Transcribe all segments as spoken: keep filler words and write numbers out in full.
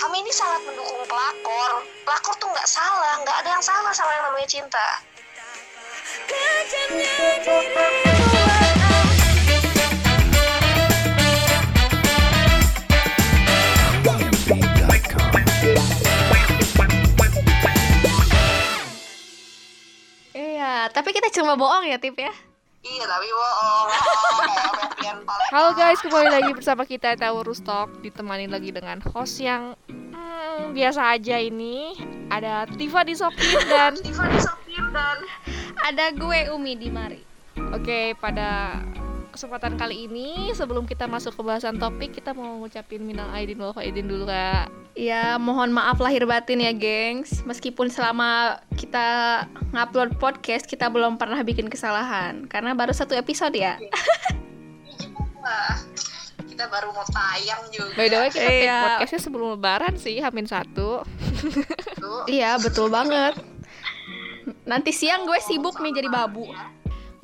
kami ini sangat mendukung pelakor. Pelakor tuh nggak salah, nggak ada yang salah sama yang namanya cinta. Iya, tapi kita cuma bohong ya, Tip ya. Iya, tapi bohong. Halo guys, kembali lagi bersama kita Tawurus Talk, ditemani lagi dengan host yang hmm, biasa aja ini. Ada Tifa di Shopee dan Tifa di Shopee dan ada gue Umi di Mari. Oke, pada kesempatan kali ini sebelum kita masuk ke bahasan topik, kita mau ngucapin minal aidin wal faidin dulu, Kak. Iya, mohon maaf lahir batin ya, gengs. Meskipun selama kita ngupload podcast kita belum pernah bikin kesalahan karena baru satu episode ya. Kita baru mau tayang juga. By the way, kita take iya. podcastnya sebelum lebaran sih, Hamin satu. Iya, betul banget. Nanti siang gue sibuk nih jadi babu.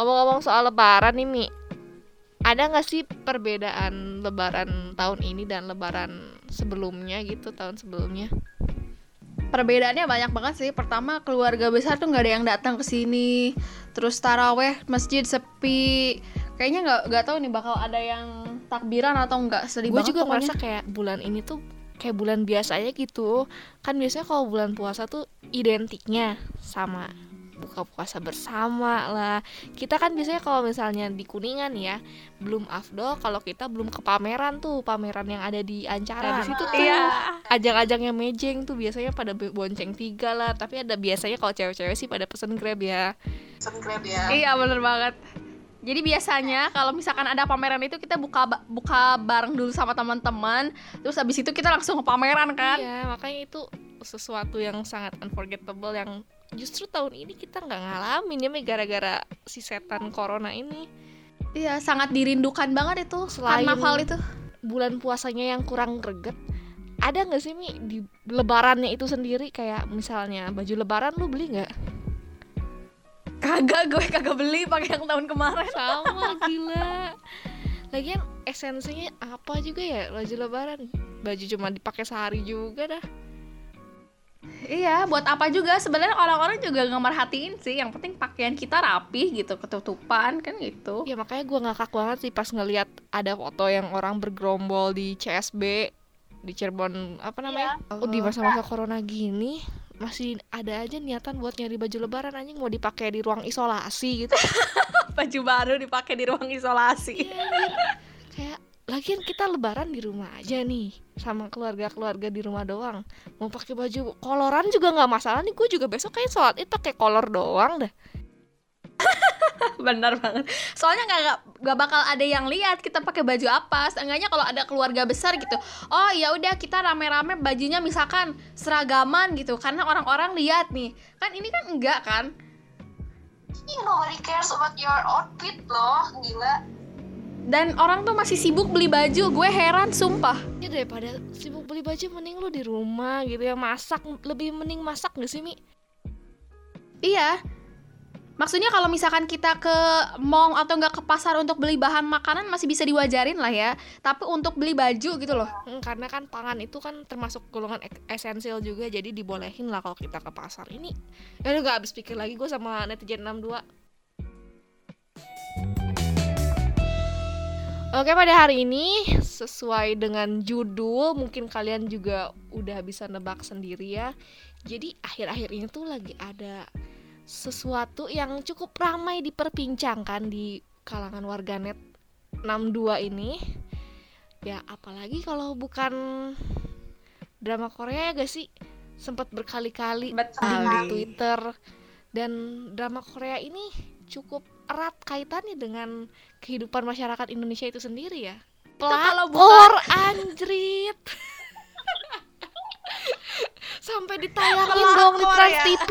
Ngomong-ngomong soal lebaran nih, Mi, ada gak sih perbedaan lebaran tahun ini dan lebaran sebelumnya gitu, tahun sebelumnya? Perbedaannya banyak banget sih. Pertama, keluarga besar tuh gak ada yang datang ke sini. Terus taraweh, masjid sepi. Kayaknya nggak nggak tahu nih bakal ada yang takbiran atau nggak. Sedih banget. Gue juga pokoknya merasa kayak bulan ini tuh kayak bulan biasa aja gitu. Kan biasanya kalau bulan puasa tuh identiknya sama buka puasa bersama lah. Kita kan biasanya kalau misalnya di Kuningan ya belum afdol kalau kita belum ke pameran tuh, pameran yang ada di Ancaran. Nah, di situ tuh iya. ajang-ajangnya mejeng tuh biasanya pada bonceng tiga lah. Tapi ada biasanya kalau cewek-cewek sih pada pesen grab ya. Pesen grab ya. Iya bener banget. Jadi biasanya kalau misalkan ada pameran itu kita buka buka bareng dulu sama teman-teman, terus habis itu kita langsung ke pameran kan? Iya, makanya itu sesuatu yang sangat unforgettable yang justru tahun ini kita nggak ngalamin ya, gara-gara si setan corona ini. Iya, sangat dirindukan banget itu. Selain Karnaval itu, bulan puasanya yang kurang greget, ada nggak sih Mi di lebarannya itu sendiri, kayak misalnya baju lebaran lu beli nggak? Kagak, gue kagak beli pakai yang tahun kemarin. Sama, gila. Lagian esensinya apa juga ya baju lebaran? Baju cuma dipakai sehari juga dah. Iya, buat apa juga? Sebenarnya orang-orang juga nggak merhatiin sih. Yang penting pakaian kita rapi gitu, ketutupan kan gitu. Ya makanya gue ngakak banget sih pas ngelihat ada foto yang orang bergerombol di C S B, di Cirebon apa namanya? Ya. Oh, di masa-masa corona gini masih ada aja niatan buat nyari baju lebaran, anjing mau dipakai di ruang isolasi gitu. Baju baru dipakai di ruang isolasi. Yeah, kayak lagian kita lebaran di rumah aja nih sama keluarga-keluarga di rumah doang. Mau pakai baju koloran juga nggak masalah nih. Gue juga besok kayak sholat id pakai kolor doang dah. Benar banget. Soalnya nggak nggak bakal ada yang lihat kita pakai baju apa. Seenggaknya kalau ada keluarga besar gitu, oh ya udah kita rame-rame bajunya misalkan seragaman gitu, karena orang-orang lihat nih. Kan ini kan enggak kan? You nobody cares about your outfit loh, gila. Dan orang tuh masih sibuk beli baju, gue heran sumpah. Ya daripada sibuk beli baju mending lu di rumah gitu ya, masak, lebih mending masak nggak sih Mi? Iya. Maksudnya kalau misalkan kita ke mall atau nggak ke pasar untuk beli bahan makanan masih bisa diwajarin lah ya. Tapi untuk beli baju gitu loh. Hmm, karena kan pangan itu kan termasuk golongan esensial juga, jadi dibolehin lah kalau kita ke pasar ini. Aduh nggak habis pikir lagi gue sama netizen enam dua. Oke, pada hari ini sesuai dengan judul mungkin kalian juga udah bisa nebak sendiri ya. Jadi akhir-akhir ini tuh lagi ada sesuatu yang cukup ramai diperbincangkan di kalangan warganet enam dua ini. Ya apalagi kalau bukan drama Korea ya gak sih? Sempat berkali-kali di Twitter. Dan drama Korea ini cukup erat kaitannya dengan kehidupan masyarakat Indonesia itu sendiri ya. Pelakor anjrit. Sampai ditayangin dong di Trans T V.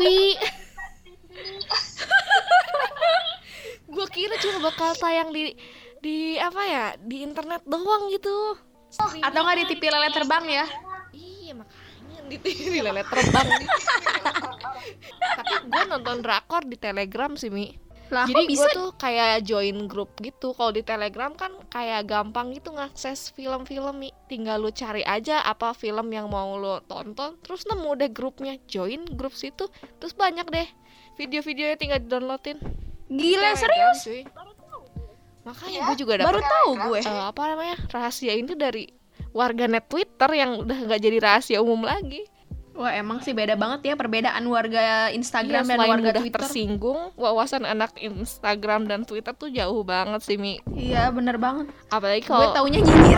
Gue kira cuma bakal tayang di di apa ya, di internet doang gitu. Oh, atau nggak di T V Lele Terbang ya? Iya makanya di T V Lele Terbang. Tapi gue nonton drakor di Telegram sih Mi. Lah, jadi bisa tuh kayak join grup gitu. Kalau di Telegram kan kayak gampang gitu ngakses film-film nih. Tinggal lu cari aja apa film yang mau lu tonton, terus nemu deh grupnya, join grup situ. Terus banyak deh video-videonya tinggal di-downloadin. Gila, Telegram, serius? Cuy. Makanya ya, gue juga dapat. Baru tahu gue. Uh, apa namanya? Rahasia ini dari warganet Twitter yang udah enggak jadi rahasia umum lagi. Wah, emang sih beda banget ya perbedaan warga Instagram iya, dan warga Twitter. Tersinggung, wawasan anak Instagram dan Twitter tuh jauh banget sih, Mi. Iya, bener banget. Apalagi kalau gue taunya nyinyir.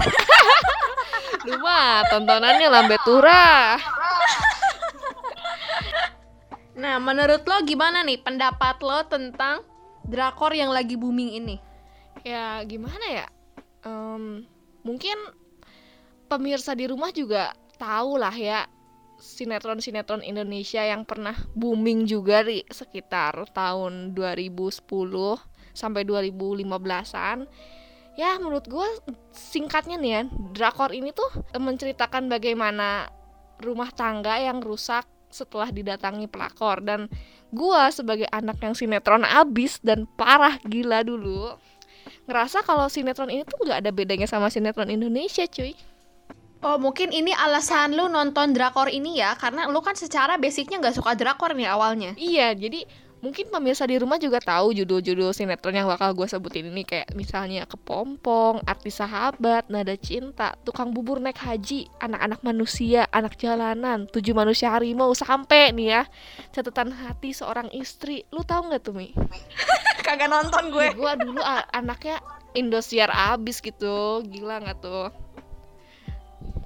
Lu mah tontonannya lambe turah. Nah, menurut lo gimana nih pendapat lo tentang drakor yang lagi booming ini? Ya, gimana ya? Um, mungkin pemirsa di rumah juga tahu lah ya sinetron-sinetron Indonesia yang pernah booming juga di sekitar tahun dua ribu sepuluh sampai dua ribu lima belasan. Ya menurut gue singkatnya nih ya, drakor ini tuh menceritakan bagaimana rumah tangga yang rusak setelah didatangi pelakor. Dan gue sebagai anak yang sinetron abis dan parah gila dulu, ngerasa kalau sinetron ini tuh gak ada bedanya sama sinetron Indonesia, cuy. Oh, mungkin ini alasan lu nonton drakor ini ya, karena lu kan secara basicnya gak suka drakor nih awalnya. Iya, jadi mungkin pemirsa di rumah juga tahu judul-judul sinetron yang bakal gue sebutin ini. Kayak misalnya Kepompong, Artis Sahabat, Nada Cinta, Tukang Bubur Naik Haji, Anak-Anak Manusia, Anak Jalanan, Tujuh Manusia Harimau, sampai nih ya Catatan Hati Seorang Istri. Lu tahu gak tuh, Mi? Kagak nonton gue. Gue dulu anaknya Indosiar abis gitu, gila gak tuh?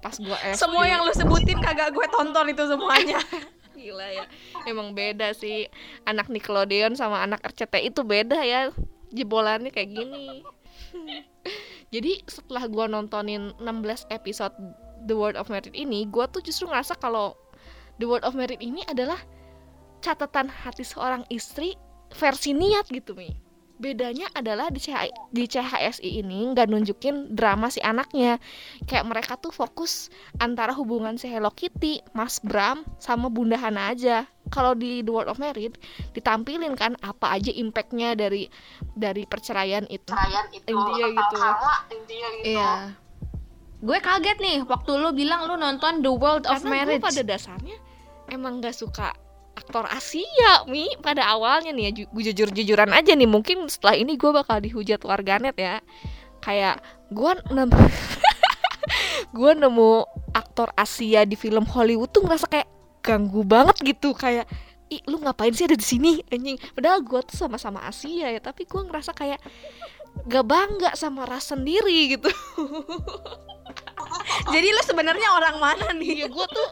Pas gue S D, semua yang lu sebutin kagak gue tonton itu semuanya. Gila ya, emang beda sih anak Nickelodeon sama anak R C T I itu beda ya jebolannya kayak gini. Jadi setelah gue nontonin enam belas episode The World of Married ini, gue tuh justru ngerasa kalau The World of Married ini adalah catatan hati seorang istri versi niat gitu, Mi. Bedanya adalah di, C H, di C H S I ini nggak nunjukin drama si anaknya. Kayak mereka tuh fokus antara hubungan si Hello Kitty, Mas Bram, sama Bunda Hana aja. Kalau di The World of Married ditampilin kan apa aja impactnya dari dari perceraian itu. Perceraian itu, intinya gitu. Kala, intinya gitu. Iya. Gue kaget nih waktu lu bilang lu nonton The World of Married. Karena gue pada dasarnya emang nggak suka aktor Asia, Mi, pada awalnya nih ya. Gue jujur-jujuran aja nih, mungkin setelah ini gue bakal dihujat warganet ya. Kayak gue nemu gue nemu aktor Asia di film Hollywood tuh ngerasa kayak ganggu banget gitu. Kayak, ih lu ngapain sih ada di sini anjing. Padahal gue tuh sama-sama Asia ya, tapi gue ngerasa kayak gak bangga sama ras sendiri gitu. Jadi lu sebenarnya orang mana nih? Ya gue tuh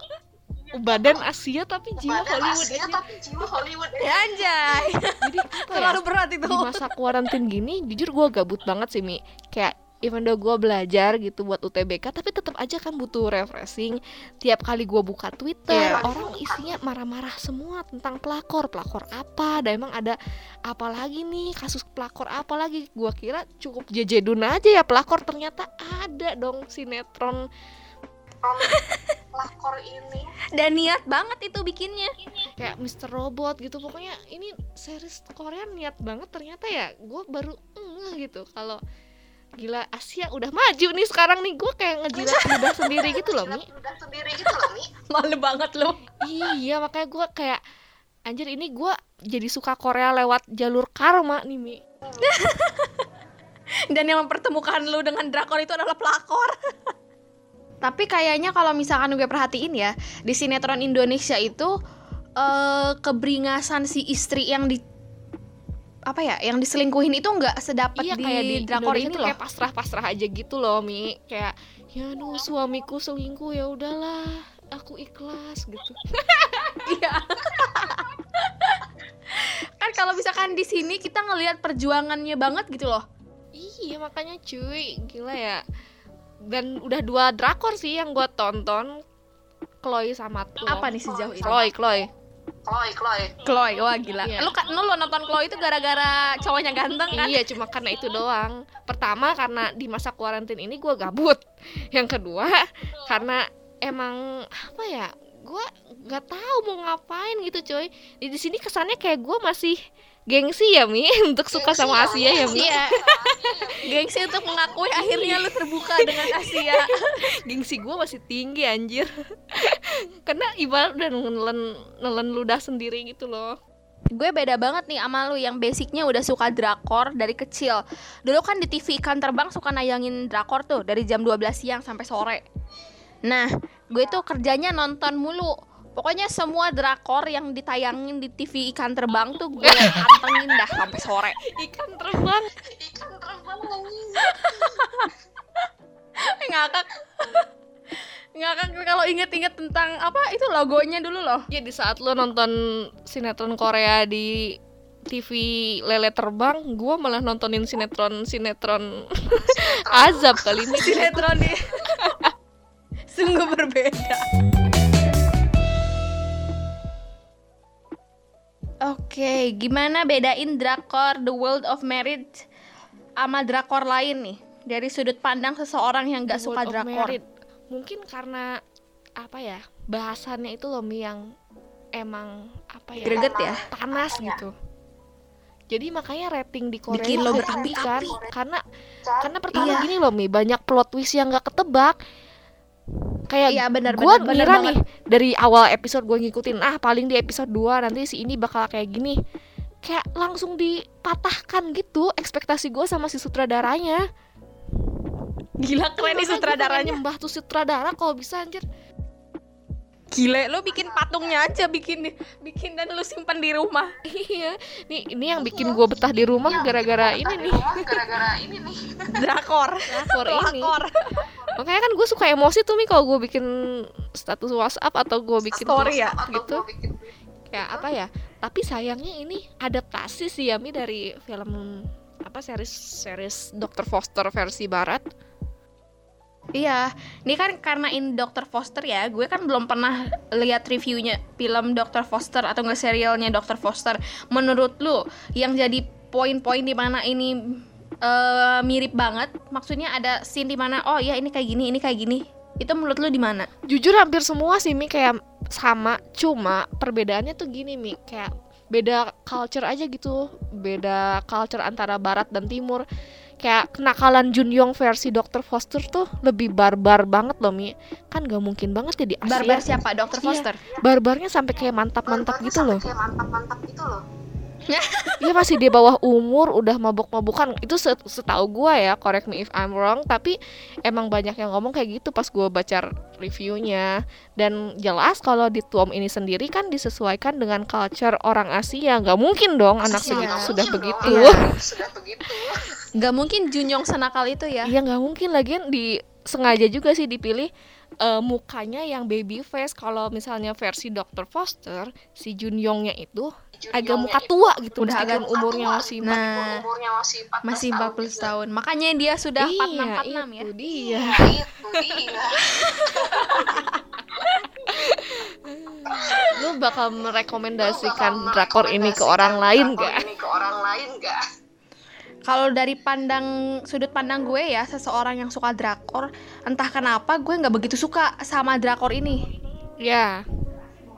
badan Asia tapi jiwa badan Hollywood. Asia tapi jiwa Hollywood. Ya anjay. Jadi terlalu ya, berat itu. Di masa kuarantin gini jujur gue gabut banget sih, Mi. Kayak even though gue belajar gitu buat U T B K, tapi tetap aja kan butuh refreshing. Tiap kali gue buka Twitter, yeah, orang isinya marah-marah semua tentang pelakor. Pelakor apa? Dan emang ada apa lagi nih? Kasus pelakor apa lagi? Gue kira cukup J J Duna aja ya pelakor, ternyata ada dong sinetron pelakor ini. Dan niat banget itu bikinnya. Kayak mister Robot gitu. Pokoknya ini series Korea niat banget. Ternyata ya gue baru ngeh gitu kalau gila Asia udah maju nih sekarang nih. Gue kayak ngejilat ludah sendiri gitu loh, Mi. Ludah sendiri gitu loh, Mi. Malu banget loh. Iya, makanya gue kayak anjir, ini gue jadi suka Korea lewat jalur karma nih, Mi. Dan yang mempertemukan lu dengan drakor itu adalah pelakor. Tapi kayaknya kalau misalkan gue perhatiin ya, di sinetron Indonesia itu eh, keberingasan si istri yang di apa ya, yang diselingkuhin itu nggak sedapat iya, di, di drakor ini loh. Kayak pasrah-pasrah aja gitu loh, Mi. Kayak ya nu suamiku selingkuh, ya udahlah, aku ikhlas gitu. Iya. Kan kalau misalkan di sini kita ngelihat perjuangannya banget gitu loh. Iya, makanya cuy, gila ya. Dan udah dua drakor sih yang gue tonton, Chloe sama tuh apa nih sejauh ini? Chloe, Chloe, Chloe, Chloe, Chloe, wah gila. Iya. Lu kan, lu nonton Chloe itu gara-gara cowoknya ganteng kan? Iya, cuma karena itu doang. Pertama karena di masa kuarantin ini gue gabut. Yang kedua karena emang apa ya? gue nggak tahu mau ngapain gitu coy. Di sini kesannya kayak gue masih gengsi ya Mi untuk suka gengsi sama Asia ya Mi. Gengsi untuk mengakui akhirnya lu terbuka dengan Asia. Gengsi gue masih tinggi anjir. Karena ibarat udah nelen nelen ludah sendiri gitu loh. Gue beda banget nih sama lu yang basicnya udah suka drakor dari kecil. Dulu kan di T V Ikan Terbang suka nayangin drakor tuh dari jam dua belas siang sampai sore. Nah, gue tuh kerjanya nonton mulu. Pokoknya semua drakor yang ditayangin di T V Ikan Terbang tuh gue pantengin dah sampai sore. Ikan terbang, ikan terbang lagi. Ngakak. Ngakak kalau inget-inget tentang apa itu logonya dulu loh. Ya di saat lo nonton sinetron Korea di T V Lele Terbang, gue malah nontonin sinetron-sinetron azab kali ini. Sinetron di sungguh berbeda. Oke, okay, gimana bedain drakor The World of Married sama drakor lain nih dari sudut pandang seseorang yang nggak suka drakor? Married. Mungkin karena apa ya bahasannya itu loh Mi yang emang apa ya greget ya panas ya. Gitu. Jadi makanya rating di Korea bikin lo berapi kan karena karena pertama iya. Gini loh Mi banyak plot twist yang nggak ketebak. Kayak iya, bener, gue bener, ngira bener nih banget. Dari awal episode gue ngikutin ah paling di episode dua nanti si ini bakal kayak gini. Kayak langsung dipatahkan gitu ekspektasi gue sama si sutradaranya. Gila keren nih sutradaranya. Nyembah tuh sutradara kalau bisa anjir. Gile, lo bikin patungnya aja bikin bikin dan lo simpan di rumah. Iya, nih ini yang bikin gue betah di rumah ya, gara-gara ini nih. Gara-gara ini nih. Drakor, drakor ini. Makanya kan gue suka emosi tuh Mi kalau gue bikin status WhatsApp atau gue bikin story ya gitu. Bikin... Ya apa ya? Tapi sayangnya ini adaptasi sih ya Mi dari film apa series series dokter Foster versi barat. Iya, ini kan karena ini dokter Foster ya. Gue kan belum pernah lihat reviewnya film dokter Foster atau enggak serialnya dokter Foster. Menurut lu yang jadi poin-poin di mana ini Uh, mirip banget, maksudnya ada scene di mana oh iya ini kayak gini, ini kayak gini. Itu menurut lu di mana? Jujur hampir semua sih Mi kayak sama, cuma perbedaannya tuh gini Mi, kayak beda culture aja gitu, beda culture antara barat dan timur. Kayak kenakalan Junyoung versi dokter Foster tuh lebih barbar banget loh Mi. Kan gak mungkin banget ya di Asia. Barbar siapa? dokter Foster. Iya, barbarnya sampai kayak mantap-mantap barbarnya gitu loh. Kayak mantap-mantap gitu loh. Dia masih di bawah umur udah mabuk-mabukan. Itu setahu gue ya, correct me if I'm wrong, tapi emang banyak yang ngomong kayak gitu pas gue baca reviewnya. Dan jelas kalau di Tuom ini sendiri kan disesuaikan dengan culture orang Asia. Gak mungkin dong anak ya, segitu sudah begitu. Ya, sudah begitu. Gak mungkin Junyoung senakal itu ya. Iya gak mungkin, lagian di sengaja juga sih dipilih uh, mukanya yang baby face. Kalau misalnya versi dokter Foster, si Junyoungnya itu agak muka tua gitu, udah agak umurnya masih nah, masih empat puluh tahun. Makanya dia sudah empat puluh enam ya. Itu dia. Lu bakal merekomendasikan drakor ini ke orang lain enggak? Ini ke orang lain enggak? Kalau dari pandang sudut pandang gue ya, seseorang yang suka drakor, entah kenapa gue enggak begitu suka sama drakor ini. Ya.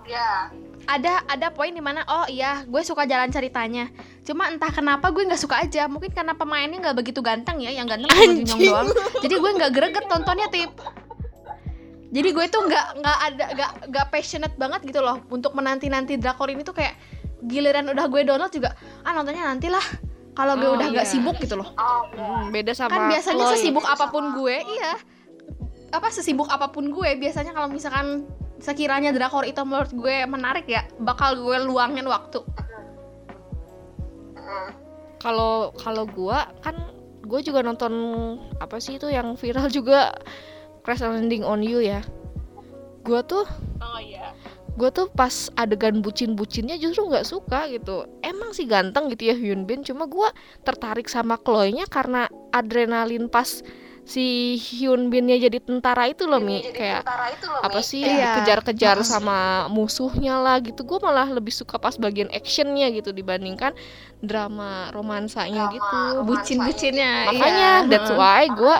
Ya. Ada ada poin di mana oh iya gue suka jalan ceritanya, cuma entah kenapa gue nggak suka aja, mungkin karena pemainnya nggak begitu ganteng ya, yang ganteng cuma Junyoung doang, jadi gue nggak greget tontonnya tip. Jadi gue tuh nggak nggak ada nggak nggak passionate banget gitu loh untuk menanti nanti drakor ini tuh kayak giliran udah gue download juga ah nontonnya nantilah kalau gue oh, udah nggak iya. sibuk gitu loh. Hmm, beda sama kan biasanya Chloe. Sesibuk apapun gue iya apa sesibuk apapun gue biasanya kalau misalkan sekiranya drakor itu menurut gue menarik ya, bakal gue luangin waktu. Kalau kalau gue kan gue juga nonton apa sih itu yang viral juga Crash Landing on You ya. Gue tuh oh iya. Gue tuh pas adegan bucin-bucinnya justru enggak suka gitu. Emang sih ganteng gitu ya Hyun Bin, cuma gue tertarik sama Chloe-nya karena adrenalin pas si Hyun Binnya jadi tentara itu loh Mi, kayak itu loh, Mi. Apa sih iya. dikejar-kejar nah, sama musuhnya lah gitu. Gue malah lebih suka pas bagian actionnya gitu dibandingkan drama romansanya drama gitu, bucin-bucinnya. Makanya iya. that's why gue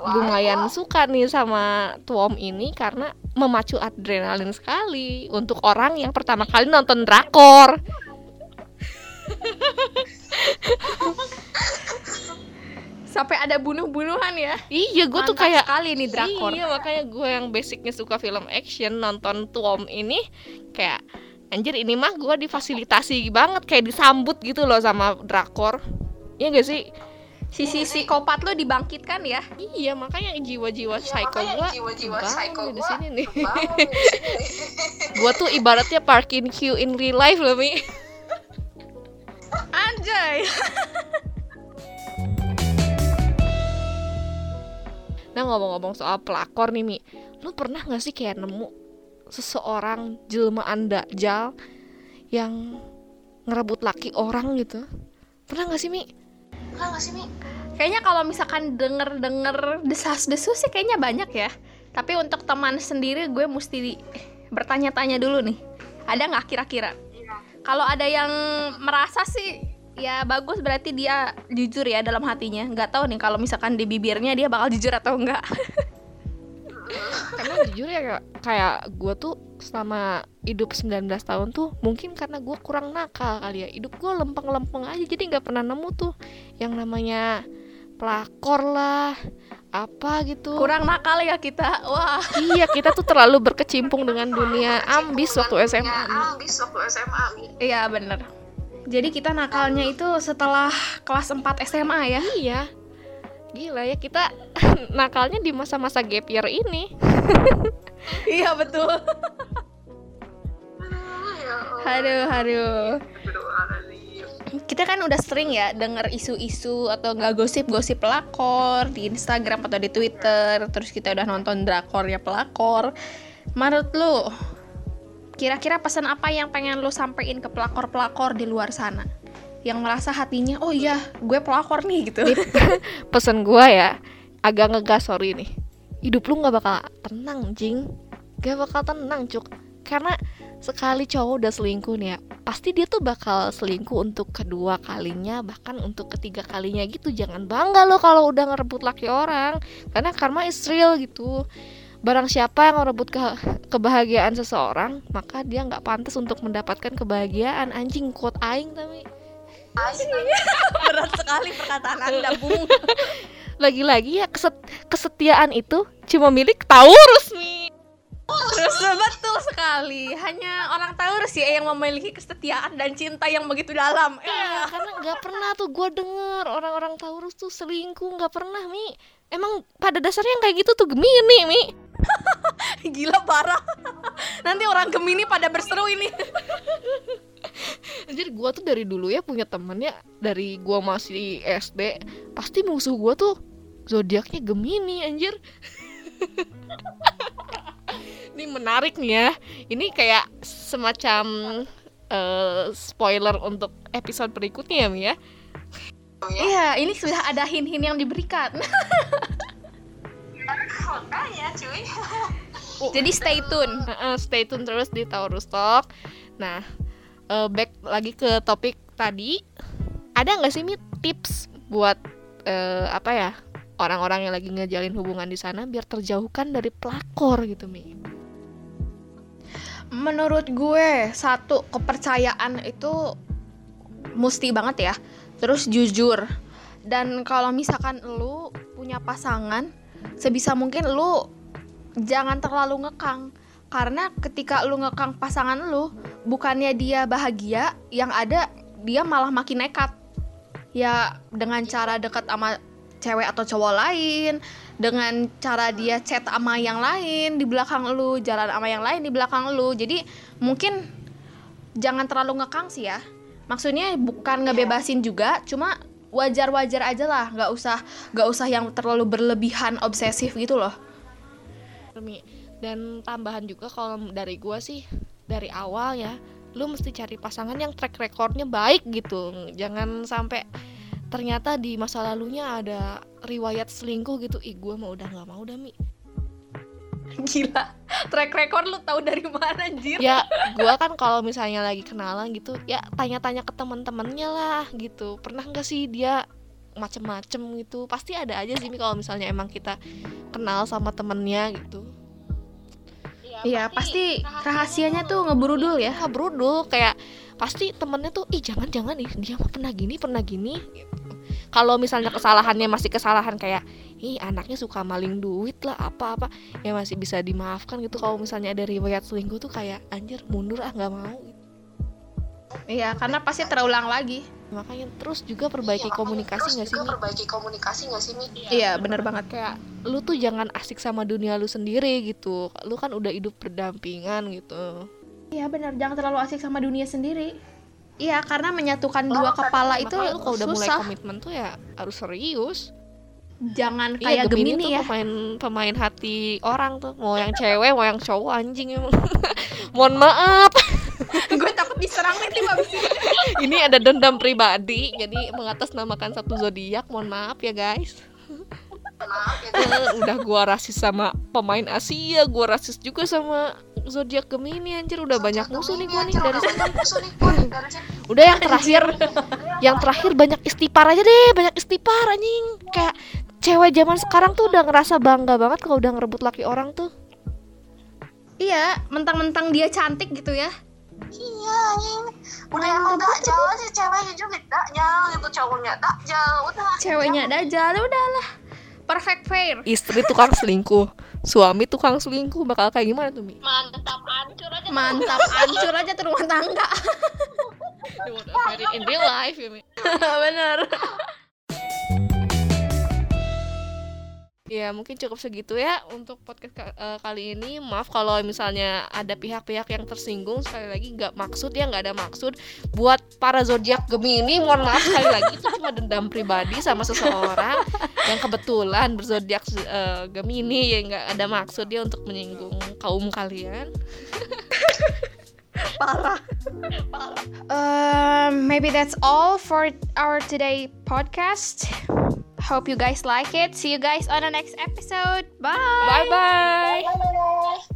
lumayan suka nih sama Tuom ini karena memacu adrenalin sekali untuk orang yang pertama kali nonton drakor. Sampai ada bunuh-bunuhan ya. Iya, gue tuh kayak kali nih drakor. Iya, makanya gue yang basicnya suka film action nonton Tuom ini kayak anjir, ini mah gue difasilitasi banget, kayak disambut gitu loh sama drakor. Iya gak sih? Sisi psikopat lo dibangkitkan ya. Iya, makanya jiwa-jiwa psycho gue jiwa-jiwa psycho gue di sini nih. Gue tuh ibaratnya parking queue in real life loh, Mi. Anjay. Nah, ngomong-ngomong soal pelakor nih, Mi, lu pernah gak sih kayak nemu seseorang jelmaan Dajjal yang ngerebut laki orang gitu? Pernah gak sih, Mi? Pernah gak sih, Mi? Kayaknya kalau misalkan denger-denger desas-desus sih kayaknya banyak ya. Tapi untuk teman sendiri gue mesti di- bertanya-tanya dulu nih, ada gak kira-kira? Iya. Kalau ada yang merasa sih ya bagus, berarti dia jujur ya dalam hatinya. Gak tahu nih kalau misalkan di bibirnya dia bakal jujur atau enggak. Karena jujur ya, kayak gue tuh selama hidup sembilan belas tahun tuh mungkin karena gue kurang nakal kali ya, hidup gue lempeng-lempeng aja, jadi gak pernah nemu tuh yang namanya pelakor lah apa gitu. Kurang nakal ya kita. Wah. Iya, kita tuh terlalu berkecimpung dengan dunia ambis waktu S M A. Ambis waktu S M A. Iya bener. Jadi kita nakalnya itu setelah kelas empat S M A ya? Iya. Gila ya, kita nakalnya di masa-masa gap year ini. Iya betul. Aduh, aduh. Kita kan udah sering ya denger isu-isu atau gak gosip-gosip pelakor di Instagram atau di Twitter. Terus kita udah nonton drakornya pelakor. Menurut lu, kira-kira pesan apa yang pengen lo sampein ke pelakor-pelakor di luar sana yang merasa hatinya, oh iya, gue pelakor nih gitu? Pesan gue ya, agak ngegas, sorry nih, hidup lu gak bakal tenang, jing. Gak bakal tenang, Cuk. Karena sekali cowok udah selingkuh nih ya, pasti dia tuh bakal selingkuh untuk kedua kalinya, bahkan untuk ketiga kalinya gitu. Jangan bangga lo kalau udah ngerebut laki orang, karena karma is real gitu. Barang siapa yang merebut ke- kebahagiaan seseorang, maka dia nggak pantas untuk mendapatkan kebahagiaan. Anjing, quote aing tapi asli. Berat sekali perkataan Anda, Bung. Lagi-lagi ya, keset- kesetiaan itu cuma milik Tawurus nih. Terus betul sekali, hanya orang Tawurus ya yang memiliki kesetiaan dan cinta yang begitu dalam. Iya, karena nggak pernah tuh gue denger orang-orang Tawurus tuh selingkuh, nggak pernah, Mi. Emang pada dasarnya yang kayak gitu tuh Gemini, Mi. Gila, parah. Nanti orang Gemini pada berseru ini. Jadi gue tuh dari dulu ya punya temennya, dari gue masih S D, pasti musuh gue tuh zodiaknya Gemini, anjir. Ini menarik nih ya. Ini kayak semacam uh, spoiler untuk episode berikutnya ya, Mi ya. Iya, ini sudah ada hin-hin yang diberikan. Ya, cuy. Jadi stay tune, uh, stay tune terus di Tawurus Talk. Nah, uh, back lagi ke topik tadi. Ada nggak sih, Mi, tips buat uh, apa ya, orang-orang yang lagi ngejalin hubungan di sana biar terjauhkan dari pelakor gitu, Mi? Menurut gue, satu, kepercayaan itu mesti banget ya. Terus jujur. Dan kalau misalkan lu punya pasangan, sebisa mungkin lu jangan terlalu ngekang. Karena ketika lu ngekang pasangan lu, bukannya dia bahagia, yang ada dia malah makin nekat. Ya dengan cara dekat sama cewek atau cowok lain, dengan cara dia chat sama yang lain di belakang lu, jalan sama yang lain di belakang lu. Jadi mungkin jangan terlalu ngekang sih ya. Maksudnya bukan ngebebasin juga, cuma wajar-wajar aja lah, nggak usah nggak usah yang terlalu berlebihan obsesif gitu loh. Dan tambahan juga kalau dari gue sih, dari awal ya, lu mesti cari pasangan yang track recordnya baik gitu. Jangan sampai ternyata di masa lalunya ada riwayat selingkuh gitu. Ih, gue mah udah gak mau dah, Mi. Gila, track record lu tahu dari mana, anjir? Ya, gue kan kalau misalnya lagi kenalan gitu, ya tanya-tanya ke teman-temannya lah gitu. Pernah gak sih dia macem-macem gitu. Pasti ada aja sih Mi kalau misalnya emang kita kenal sama temennya gitu. Iya pasti, pasti rahasianya dulu. Tuh ngebrudul ya, ngebrudul kayak pasti temennya tuh ih jangan-jangan ih dia mah pernah gini pernah gini gitu. Kalau misalnya kesalahannya masih kesalahan kayak ih anaknya suka maling duit lah apa-apa ya masih bisa dimaafkan gitu. Kalau misalnya ada riwayat selingkuh tuh kayak anjir mundur ah nggak mau gitu. Iya karena pasti terulang lagi. Makanya terus juga perbaiki iya, komunikasi nggak sih Mi? Perbaiki komunikasi nggak sih Mi? Iya benar banget kayak lu tuh jangan asik sama dunia lu sendiri gitu. Lu kan udah hidup berdampingan gitu. Iya benar, jangan terlalu asik sama dunia sendiri. Iya karena menyatukan oh, dua kepala itu lu kalau udah mulai komitmen tuh ya harus serius. Jangan kayak iya, Gemini, Gemini ya. Pemain pemain hati orang tuh mau yang cewek mau yang cowok anjing emang. Mohon maaf. Gue takut diserang nih abis ini. Ini ada dendam pribadi, jadi mengatasnamakan satu zodiak. Mohon maaf ya guys. Maaf ya guys. Udah gue rasis sama pemain Asia, gue rasis juga sama zodiak Gemini anjir. Udah banyak musuh nih gue nih dari sini. Udah yang terakhir, yang terakhir banyak istighfar aja deh, banyak istighfar anjing. Kayak cewek zaman sekarang tuh udah ngerasa bangga banget kalau udah ngerebut laki orang tuh. Iya, mentang-mentang dia cantik gitu ya. Iya, yang udah yang takjal sih ceweknya juga takjal, itu cowoknya takjal, udah. Ceweknya takjal, udahlah. Perfect fair. Istri tukang selingkuh, suami tukang selingkuh, bakal kayak gimana tuh Mi? Mantap hancur aja. Mantap hancur aja tuh rumah tangga. In real life ya Mi. Bener. Ya mungkin cukup segitu ya untuk podcast uh, kali ini. Maaf kalau misalnya ada pihak-pihak yang tersinggung. Sekali lagi gak maksud ya, gak ada maksud. Buat para zodiak Gemini mohon maaf sekali lagi, itu cuma dendam pribadi sama seseorang yang kebetulan berzodiak uh, Gemini. Ya gak ada maksud dia untuk menyinggung kaum kalian. Parah. Parah. Um, maybe that's all for our today podcast. Hope you guys like it. See you guys on the next episode. Bye. Bye bye.